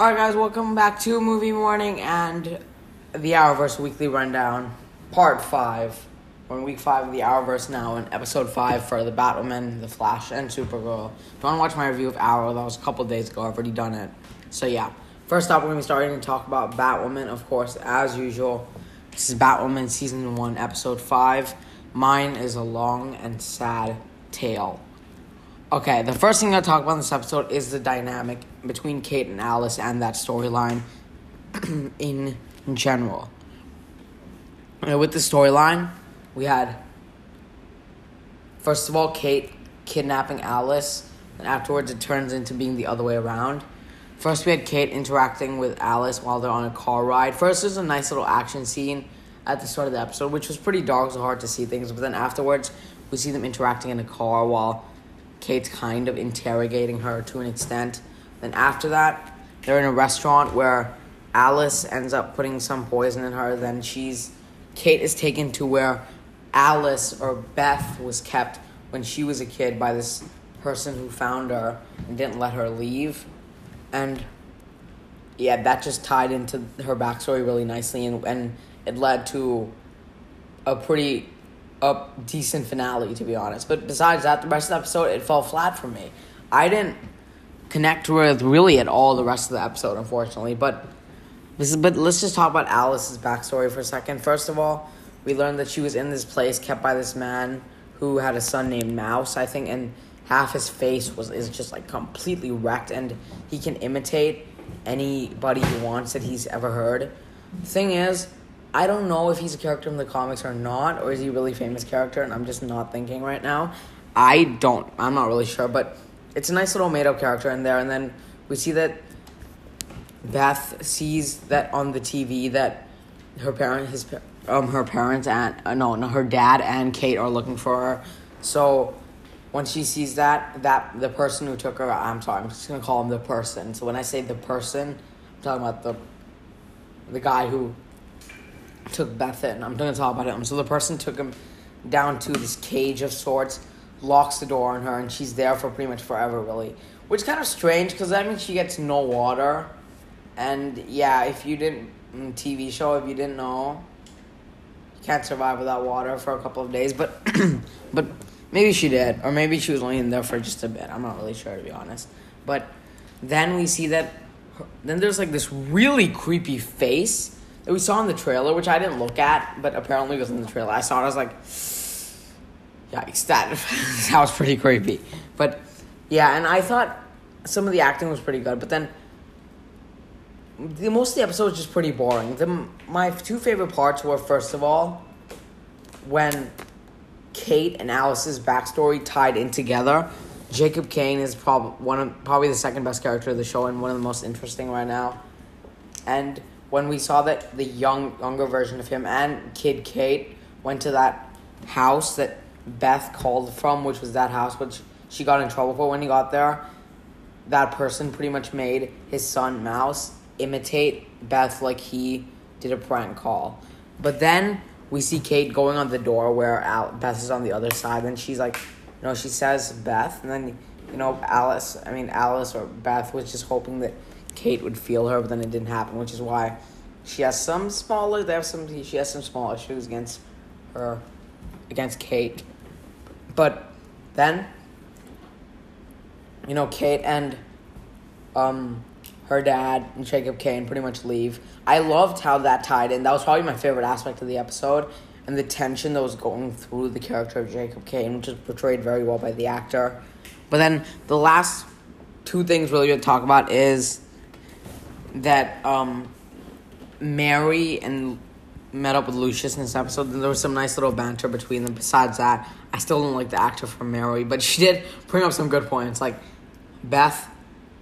Alright guys, welcome back to Movie Morning and the Arrowverse Weekly Rundown, Part 5. We're in Week 5 of the Arrowverse now, and Episode 5 for the Batwoman, the Flash, and Supergirl. If you want to watch my review of Arrow, that was a couple days ago, I've already done it. So yeah, first up we're going to be starting to talk about Batwoman, of course, as usual. This is Batwoman Season 1, Episode 5. Mine is a long and sad tale. Okay, the first thing I'm going to talk about in this episode is the dynamic between Kate and Alice and that storyline in general. And with the storyline, we had, first of all, Kate kidnapping Alice, and afterwards it turns into being the other way around. First, we had Kate interacting with Alice while they're on a car ride. First, there's a nice little action scene at the start of the episode, which was pretty dark, so hard to see things. But then afterwards, we see them interacting in a car while Kate's kind of interrogating her to an extent. Then after that, they're in a restaurant where Alice ends up putting some poison in her. Then Kate is taken to where Alice, or Beth, was kept when she was a kid by this person who found her and didn't let her leave. And yeah, that just tied into her backstory really nicely, and it led to a pretty decent finale, to be honest. But besides that, the rest of the episode, it fell flat for me. I didn't connect with really at all the rest of the episode, unfortunately. But let's just talk about Alice's backstory for a second. First of all, we learned that she was in this place kept by this man who had a son named Mouse, I think, and half his face is just like completely wrecked, and he can imitate anybody he wants that he's ever heard. The thing is, I don't know if he's a character in the comics or not, or is he a really famous character, and I'm just not thinking right now. I'm not really sure, but it's a nice little made-up character in there. And then we see that Beth sees that on the TV that her dad and Kate are looking for her. So when she sees that the person who took her, I'm sorry, I'm just going to call him the person. So when I say the person, I'm talking about the guy who took Beth in. I'm going to talk about him. So the person took him down to this cage of sorts, locks the door on her, and she's there for pretty much forever, really. Which is kind of strange, because that means she gets no water. And yeah, if you didn't know, you can't survive without water for a couple of days. But maybe she did, or maybe she was only in there for just a bit. I'm not really sure, to be honest. But then we see that then there's like this really creepy face that we saw in the trailer, which I didn't look at, but apparently it was in the trailer. I saw it, I was like, yikes, that was pretty creepy. But yeah, and I thought some of the acting was pretty good, but then most of the episode was just pretty boring. My two favorite parts were, first of all, when Kate and Alice's backstory tied in together. Jacob Kane is probably the second best character of the show and one of the most interesting right now. And when we saw that the younger version of him and Kid Kate went to that house that Beth called from, which was that house which she got in trouble for, when he got there, that person pretty much made his son Mouse imitate Beth like he did a prank call. But then we see Kate going on the door where Beth is on the other side, and she's like, she says Beth, and then, Alice or Beth was just hoping that Kate would feel her, but then it didn't happen, which is why she has some small issues against Kate. But then, Kate and her dad and Jacob Kane pretty much leave. I loved how that tied in. That was probably my favorite aspect of the episode, and the tension that was going through the character of Jacob Kane, which is portrayed very well by the actor. But then the last two things really to talk about is that Mary and met up with Lucius in this episode. There was some nice little banter between them. Besides that, I still don't like the actor from Mary, but she did bring up some good points. Like, Beth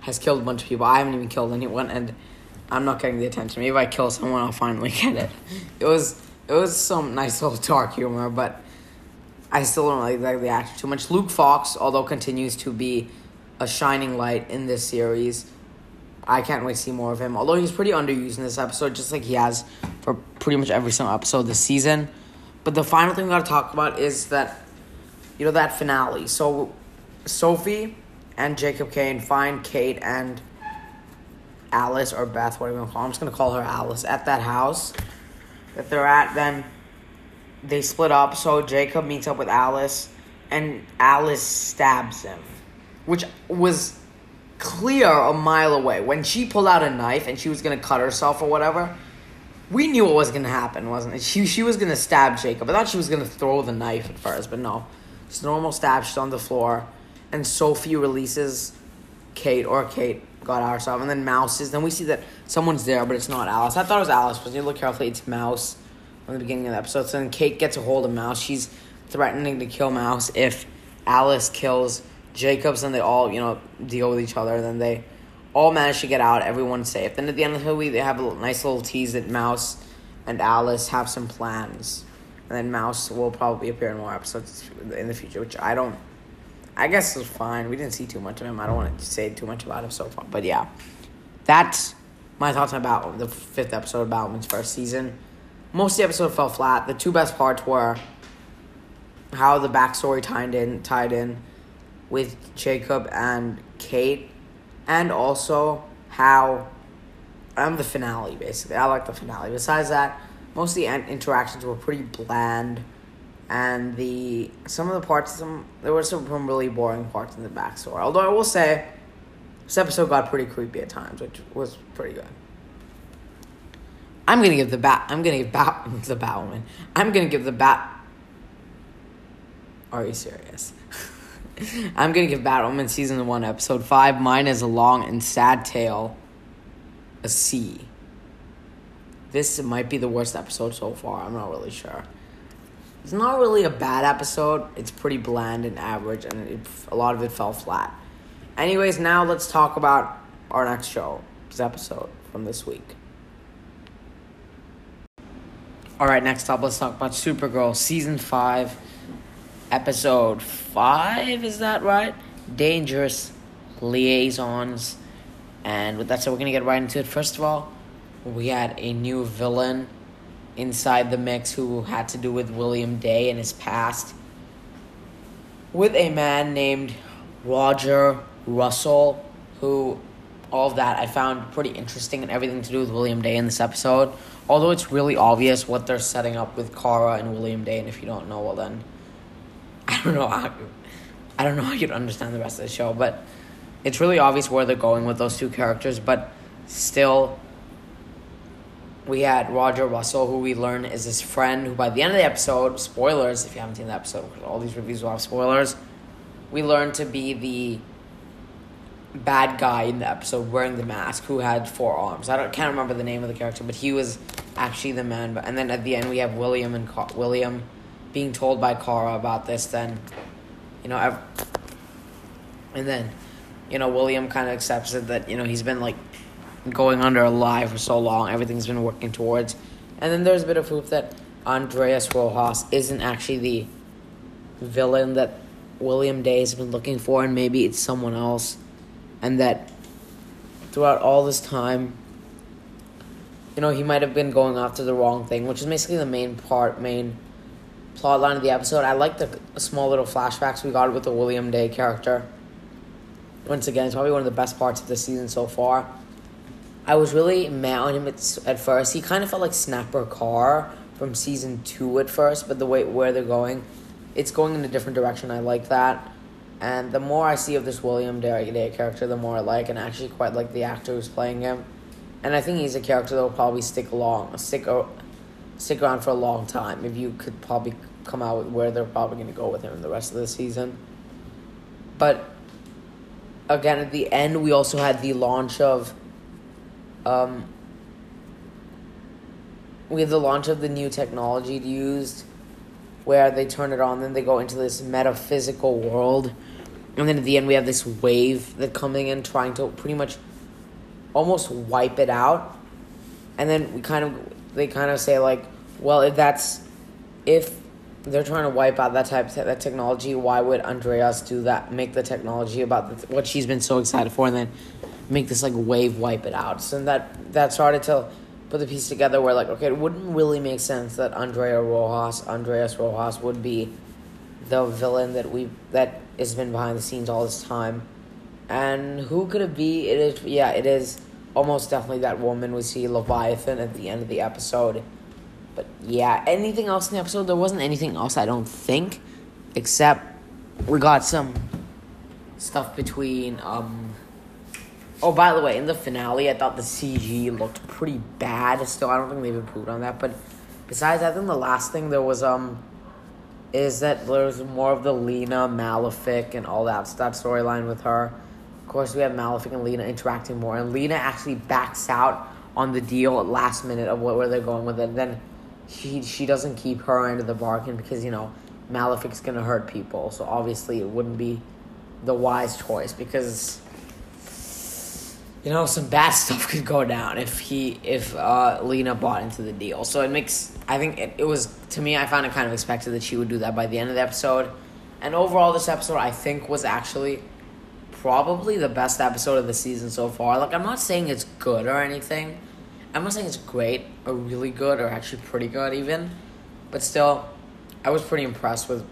has killed a bunch of people. I haven't even killed anyone, and I'm not getting the attention. Maybe if I kill someone, I'll finally get it. It was some nice little dark humor, but I still don't really like the actor too much. Luke Fox, although continues to be a shining light in this series, I can't wait to see more of him. Although he's pretty underused in this episode, just like he has for pretty much every single episode this season. But the final thing we got to talk about is that, that finale. So Sophie and Jacob Kane find Kate and Alice or Beth, whatever you want to call her. I'm just going to call her Alice, at that house that they're at. Then they split up, so Jacob meets up with Alice, and Alice stabs him, which was clear a mile away. When she pulled out a knife and she was going to cut herself or whatever, we knew what was going to happen, wasn't it? She was going to stab Jacob. I thought she was going to throw the knife at first, but no. It's a normal stab. She's on the floor, and Sophie releases Kate, or Kate got herself, and then Mouse is. Then we see that someone's there, but it's not Alice. I thought it was Alice, but you look carefully, it's Mouse on the beginning of the episode. So then Kate gets a hold of Mouse. She's threatening to kill Mouse if Alice kills Jacobs, and they all, you know, deal with each other. Then they all manage to get out. Everyone's safe. Then at the end of the movie, they have a nice little tease that Mouse and Alice have some plans. And then Mouse will probably appear in more episodes in the future, which I don't... I guess it's fine. We didn't see too much of him. I don't want to say too much about him so far. But yeah, that's my thoughts on Batwoman, the fifth episode of Batwoman's first season. Most of the episode fell flat. The two best parts were how the backstory tied in with Jacob and Kate, and also how... the finale, basically. I like the finale. Besides that, most of the interactions were pretty bland, and there were some really boring parts in the backstory. Although I will say, this episode got pretty creepy at times, which was pretty good. Are you serious? I'm gonna give Batwoman season 1, episode 5, mine is A Long and Sad Tale, a C. This might be the worst episode so far. I'm not really sure. It's not really a bad episode. It's pretty bland and average, and a lot of it fell flat. Anyways, now let's talk about our next show, this episode from this week. All right, next up, let's talk about Supergirl, Season 5, Episode 5, is that right? Dangerous Liaisons. And with that said, we're going to get right into it. First of all, we had a new villain inside the mix who had to do with William Day and his past, with a man named Roger Russell, who all of that I found pretty interesting, and everything to do with William Day in this episode. Although it's really obvious what they're setting up with Kara and William Day, and if you don't know, well then, I don't know how you'd understand the rest of the show, but it's really obvious where they're going with those two characters. But still, we had Roger Russell, who we learn is his friend, who by the end of the episode, spoilers if you haven't seen the episode, because all these reviews will have spoilers, we learn to be the bad guy in the episode wearing the mask, who had four arms. I can't remember the name of the character, but he was actually the man. And then at the end, we have William being told by Kara about this. Then William kind of accepts it, that, you know, he's been like going under a lie for so long, everything's been working towards. And then there's a bit of proof that Andreas Rojas isn't actually the villain that William Day has been looking for, and maybe it's someone else, and that throughout all this time, you know, he might have been going after the wrong thing, which is basically the main plot line of the episode. I like the small little flashbacks we got with the William Day character. Once again, it's probably one of the best parts of the season so far. I was really mad on him at first. He kind of felt like Snapper Carr from Season 2 at first, but the way where they're going, it's going in a different direction. I like that. And the more I see of this William Day character, the more I like, and I actually quite like the actor who's playing him. And I think he's a character that will probably stick around for a long time, if you could probably come out with where they're probably going to go with him in the rest of the season. But again, at the end, we also had the launch of... we have the launch of the new technology used, where they turn it on, then they go into this metaphysical world, and then at the end we have this wave that coming in, trying to pretty much almost wipe it out. And then they kind of say like, well, if they're trying to wipe out that technology, why would Andreas do that? Make the technology about what she's been so excited for, and then make this, like, wave wipe it out. So that started to put the piece together where, like, okay, it wouldn't really make sense that Andreas Rojas would be the villain that has been behind the scenes all this time. And who could it be? It is almost definitely that woman we see Leviathan at the end of the episode. But yeah, anything else in the episode? There wasn't anything else, I don't think, except we got some stuff between, oh, by the way, in the finale, I thought the CG looked pretty bad. Still, I don't think they've improved on that. But besides that, then the last thing there was, is that there's more of the Lena, Malefic, and all that storyline with her. Of course, we have Malefic and Lena interacting more. And Lena actually backs out on the deal at last minute of where they're going with it. And then she doesn't keep her end of the bargain because, you know, Malefic's going to hurt people. So obviously it wouldn't be the wise choice because, you know, some bad stuff could go down if Lena bought into the deal. So it makes, I think it was, to me, I found it kind of expected that she would do that by the end of the episode. And overall, this episode, I think, was actually probably the best episode of the season so far. Like, I'm not saying it's good or anything. I'm not saying it's great or really good or actually pretty good even. But still, I was pretty impressed with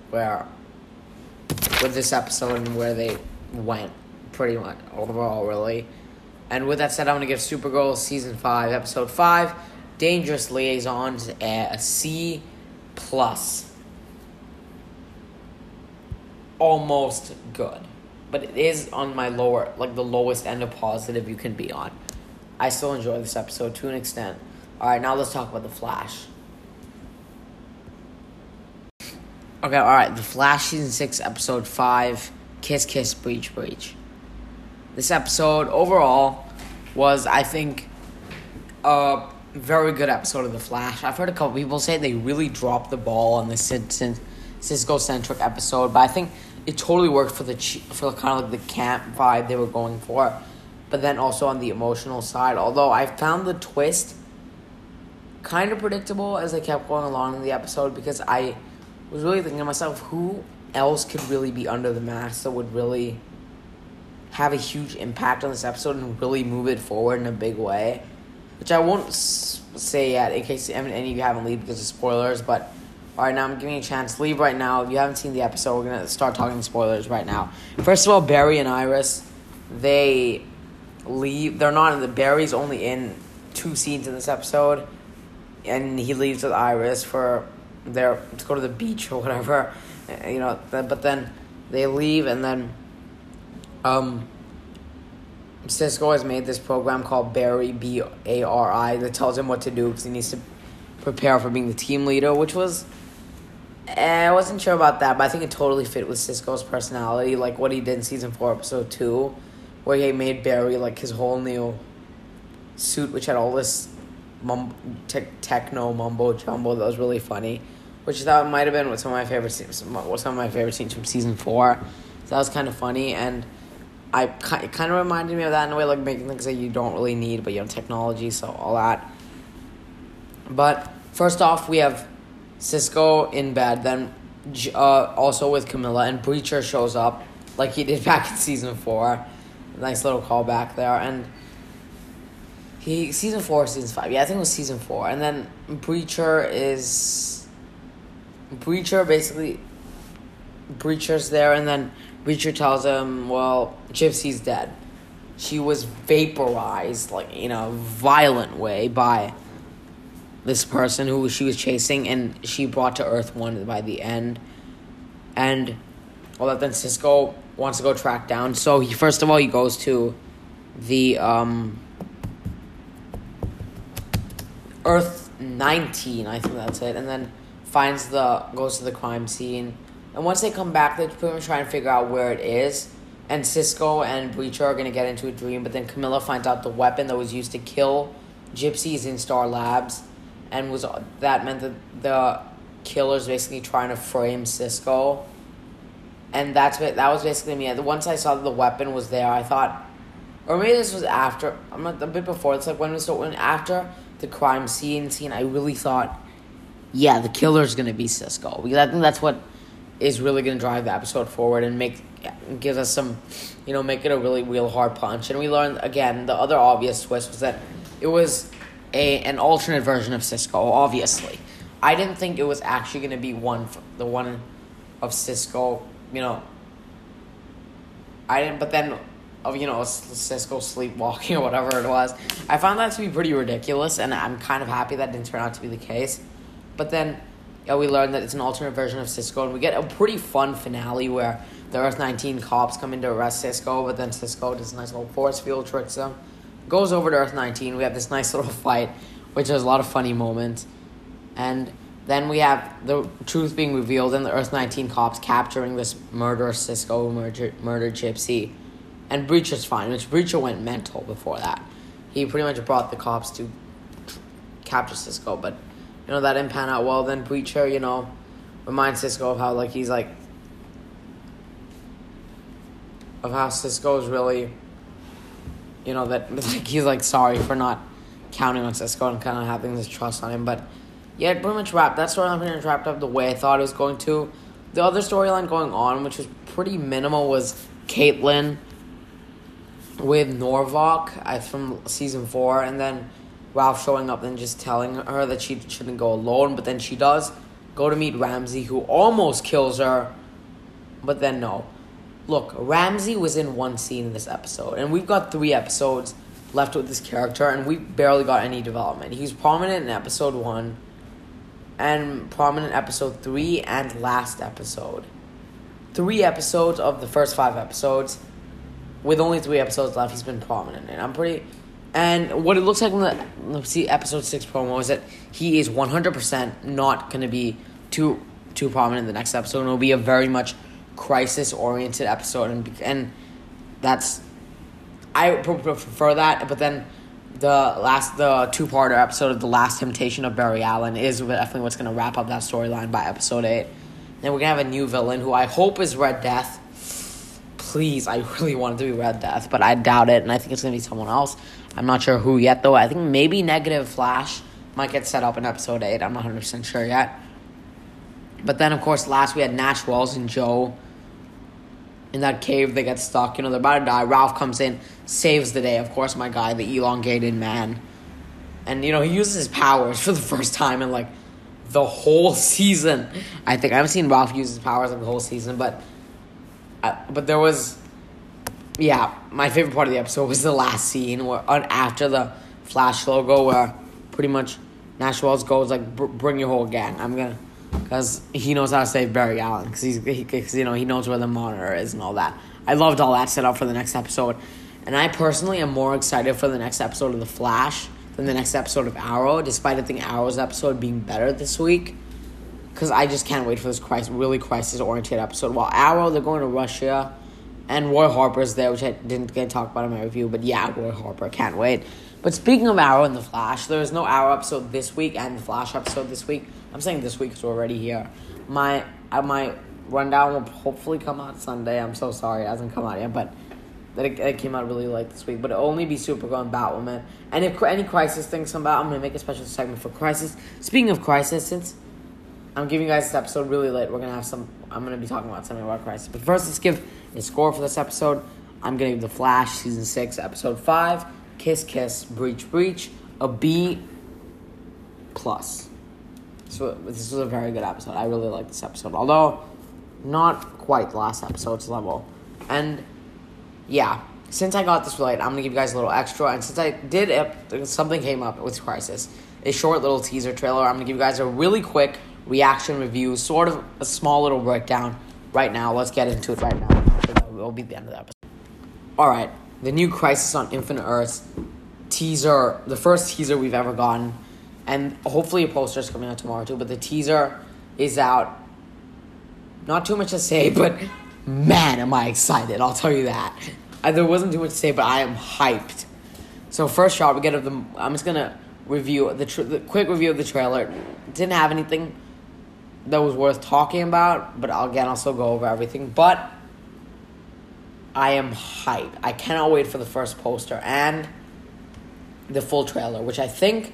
this episode and where they went pretty much overall, really. And with that said, I'm going to give Supergirl Season 5, Episode 5, Dangerous Liaisons, a C+. Almost good. But it is on my lower, like the lowest end of positive you can be on. I still enjoy this episode to an extent. Alright, now let's talk about The Flash. Okay, alright, The Flash Season 6, Episode 5, Kiss Kiss Breach Breach. This episode overall was, I think, a very good episode of The Flash. I've heard a couple people say they really dropped the ball on this Cisco-centric episode, but I think it totally worked for kind of like the camp vibe they were going for, but then also on the emotional side. Although I found the twist kind of predictable as I kept going along in the episode because I was really thinking to myself, who else could really be under the mask that would really have a huge impact on this episode and really move it forward in a big way, which I won't say yet in case any of you haven't leave because of spoilers, but all right, now I'm giving you a chance. Leave right now. If you haven't seen the episode, we're going to start talking spoilers right now. First of all, Barry and Iris, they leave. They're not in the... Barry's only in 2 scenes in this episode, and he leaves with Iris for their... to go to the beach or whatever, you know, but then they leave, and then Cisco has made this program called Barry, B-A-R-I, that tells him what to do because he needs to prepare for being the team leader, which was... I wasn't sure about that, but I think it totally fit with Cisco's personality, like what he did in Season 4, Episode 2, where he made Barry, like, his whole new suit, which had all this techno mumbo-jumbo that was really funny, which I thought might have been what some of my favorite scenes from Season 4, so that was kind of funny, and it kind of reminded me of that in a way, like making things that you don't really need, but you have technology, so all that. But first off, we have Cisco in bed, then also with Camilla, and Breacher shows up like he did back in Season 4. Nice little callback there. And he... Season 4, Season 5. Yeah, I think it was Season 4. And then Breacher's there, and then Breacher tells him, well, Gypsy's dead. She was vaporized, like, in a violent way by this person who she was chasing, and she brought to Earth 1 by the end. And all that, then Cisco wants to go track down. So he, first of all, he goes to the Earth 19, I think that's it, and then goes to the crime scene. And once they come back, they're pretty much trying to figure out where it is. And Cisco and Breacher are going to get into a dream. But then Camilla finds out the weapon that was used to kill Gypsies in Star Labs. And that meant that the killer's basically trying to frame Cisco. And that was basically me. Once I saw that the weapon was there, I thought... Or maybe this was after... a bit before. It's like when after the crime scene, I really thought... Yeah, the killer's going to be Cisco. Because I think that's what is really going to drive the episode forward and gives us some, you know, make it a really real hard punch. And we learned, again, the other obvious twist was that it was an alternate version of Cisco, obviously. I didn't think it was actually going to be the one of Cisco, you know. But then of, you know, Cisco sleepwalking or whatever it was. I found that to be pretty ridiculous, and I'm kind of happy that didn't turn out to be the case. But then we learned that it's an alternate version of Cisco, and we get a pretty fun finale where the Earth 19 cops come in to arrest Cisco, but then Cisco does a nice little force field, tricks him, goes over to Earth 19. We have this nice little fight, which has a lot of funny moments. And then we have the truth being revealed and the Earth 19 cops capturing this murderer Cisco, murdered Gypsy. And Breacher's fine, which Breacher went mental before that. He pretty much brought the cops to capture Cisco, but, you know, that didn't pan out well. Then Breacher, you know, reminds Cisco of how, like, he's, like, of how Cisco is really, you know, that, like, he's, like, sorry for not counting on Cisco and kind of having this trust on him, but... Yeah, it pretty much wrapped. That storyline wrapped up the way I thought it was going to. The other storyline going on, which was pretty minimal, was Caitlyn with Norvok from Season 4. And then Ralph showing up and just telling her that she shouldn't go alone. But then she does go to meet Ramsay, who almost kills her. But then no. Look, Ramsay was in one scene in this episode. And we've got 3 episodes left with this character. And we barely got any development. He was prominent in Episode 1. And prominent episode 3 and last episode. 3 episodes of the first 5 episodes. With only 3 episodes left, he's been prominent. And I'm pretty... And what it looks like in the episode 6 promo is that he is 100% not going to be too prominent in the next episode. And it'll be a very much crisis-oriented episode. And that's... I prefer that, but then... The two-parter episode of The Last Temptation of Barry Allen is definitely what's going to wrap up that storyline by episode 8. Then we're going to have a new villain who I hope is Red Death. Please, I really want it to be Red Death, but I doubt it, and I think it's going to be someone else. I'm not sure who yet, though. I think maybe Negative Flash might get set up in episode 8. I'm not 100% sure yet. But then, of course, last we had Nash Wells and Joe in that cave. They get stuck. You know, they're about to die. Ralph comes in, saves the day. Of course, my guy, the elongated man. And, you know, he uses his powers for the first time in, like, the whole season. I think I haven't seen Ralph use his powers in the whole season, but there was... Yeah, my favorite part of the episode was the last scene where after the Flash logo where pretty much Nash Wells goes, like, bring your whole gang. I'm gonna... Because he knows how to save Barry Allen. Because, you know, he knows where the monitor is and all that. I loved all that set up for the next episode. And I personally am more excited for the next episode of The Flash than the next episode of Arrow, despite I think Arrow's episode being better this week. Because I just can't wait for this really crisis-oriented episode. While Arrow, they're going to Russia. And Roy Harper's there, which I didn't get to talk about in my review. But yeah, Roy Harper, can't wait. But speaking of Arrow and The Flash, there is no Arrow episode this week and The Flash episode this week. I'm saying this week because we're already here. My rundown will hopefully come out Sunday. I'm so sorry it hasn't come out yet, but it came out really late this week. But it'll only be Supergirl and Batwoman. And if any Crisis things come out, I'm going to make a special segment for Crisis. Speaking of Crisis, since I'm giving you guys this episode really late, we're going to have some... I'm going to be talking about something about Crisis. But first, let's give a score for this episode. I'm going to give The Flash, Season 6, Episode 5, Kiss Kiss, Breach Breach, a B+. So this was a very good episode. I really like this episode, although not quite last episode's level. And yeah, since I got this late, I'm gonna give you guys a little extra. And since I did it, something came up with Crisis, a short little teaser trailer. I'm gonna give you guys a really quick reaction review, sort of a small little breakdown right now. Let's get into it right now. That will be the end of the episode. All right, the new Crisis on Infinite Earths teaser, the first teaser we've ever gotten. And hopefully a poster is coming out tomorrow too. But the teaser is out. Not too much to say, but man, am I excited. I'll tell you that. There wasn't too much to say, but I am hyped. So first shot we get of the... I'm just going to review the quick review of the trailer. Didn't have anything that was worth talking about. But I'll still go over everything. But I am hyped. I cannot wait for the first poster and the full trailer, which I think...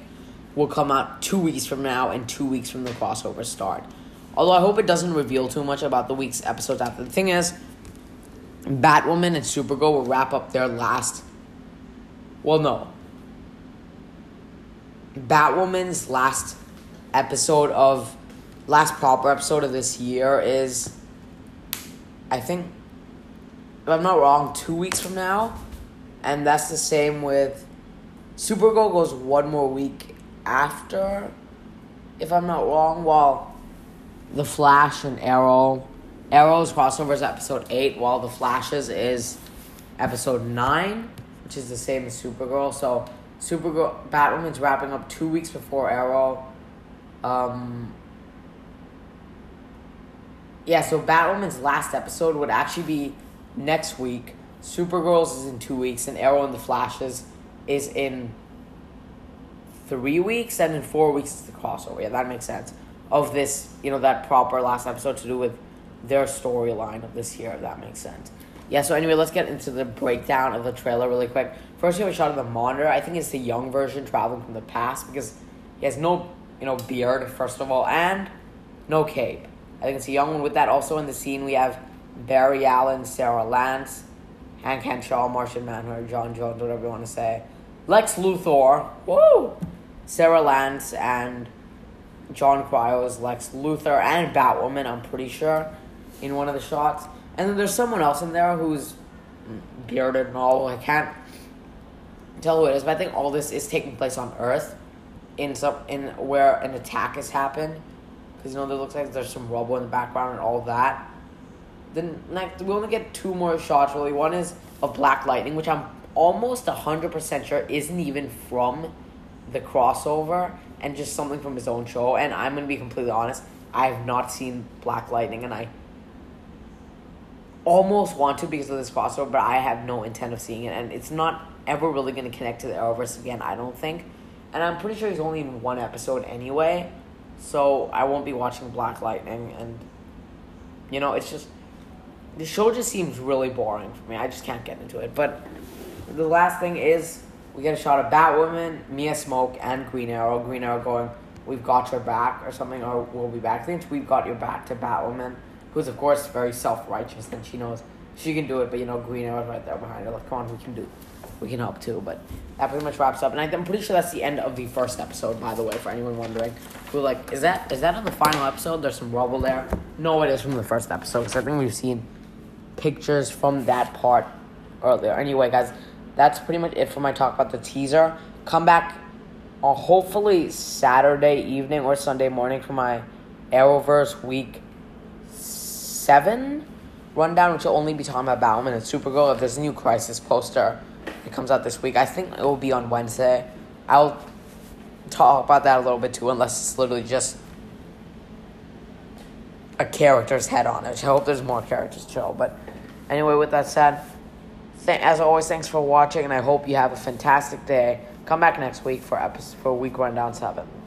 will come out 2 weeks from now and 2 weeks from the crossover start. Although I hope it doesn't reveal too much about the week's episodes after. The thing is, Batwoman and Supergirl will wrap up their last... Well, no. Batwoman's last proper episode of this year is... I think if I'm not wrong, 2 weeks from now. And that's the same with Supergirl goes one more week after, if I'm not wrong. While The Flash and Arrow's crossover is episode 8, while The Flash's is episode 9, which is the same as Supergirl. So Batwoman's wrapping up 2 weeks before Arrow. So Batwoman's last episode would actually be next week. Supergirl's is in 2 weeks, and Arrow and The Flash's is in 3 weeks, and in 4 weeks is the crossover. Yeah, that makes sense. Of this, that proper last episode to do with their storyline of this year, if that makes sense. Yeah, so anyway, let's get into the breakdown of the trailer really quick. First, we have a shot of the Monitor. I think it's the young version traveling from the past because he has no, beard, first of all, and no cape. I think it's a young one with that. Also in the scene, we have Barry Allen, Sarah Lance, Hank Henshaw, Martian Manhunter, John Jones, whatever you want to say, Lex Luthor, woo! Sarah Lance, and John Cryo's Lex Luthor, and Batwoman, I'm pretty sure, in one of the shots. And then there's someone else in there who's bearded and all. I can't tell who it is, but I think all this is taking place on Earth, in where an attack has happened. Because, it looks like there's some rubble in the background and all that. Then, we only get two more shots, really. One is of Black Lightning, which I'm almost 100% sure isn't even from the crossover and just something from his own show. And I'm going to be completely honest, I have not seen Black Lightning, and I almost want to because of this crossover, but I have no intent of seeing it. And it's not ever really going to connect to the Arrowverse again, I don't think. And I'm pretty sure he's only in one episode anyway. So I won't be watching Black Lightning. And, it's just, the show just seems really boring for me. I just can't get into it. But the last thing is we get a shot of Batwoman, Mia Smoke, and Green Arrow. Green Arrow going, "We've got your back," or something, or "We'll be back." I think it's "We've got your back" to Batwoman, who's, of course, very self-righteous, and she knows she can do it. But, Green Arrow's right there behind her. Like, come on, we can help too. But that pretty much wraps up. And I'm pretty sure that's the end of the first episode, by the way, for anyone wondering. Who is that on the final episode? There's some rubble there. No, it is from the first episode, because I think we've seen pictures from that part earlier. Anyway, guys, that's pretty much it for my talk about the teaser. Come back on hopefully Saturday evening or Sunday morning for my Arrowverse Week 7 rundown, which will only be talking about Batwoman and Supergirl. If there's a new Crisis poster that comes out this week, I think it will be on Wednesday. I'll talk about that a little bit too, unless it's literally just a character's head on it. I hope there's more characters to show. But anyway, with that said, as always, thanks for watching, and I hope you have a fantastic day. Come back next week for Week Rundown 7.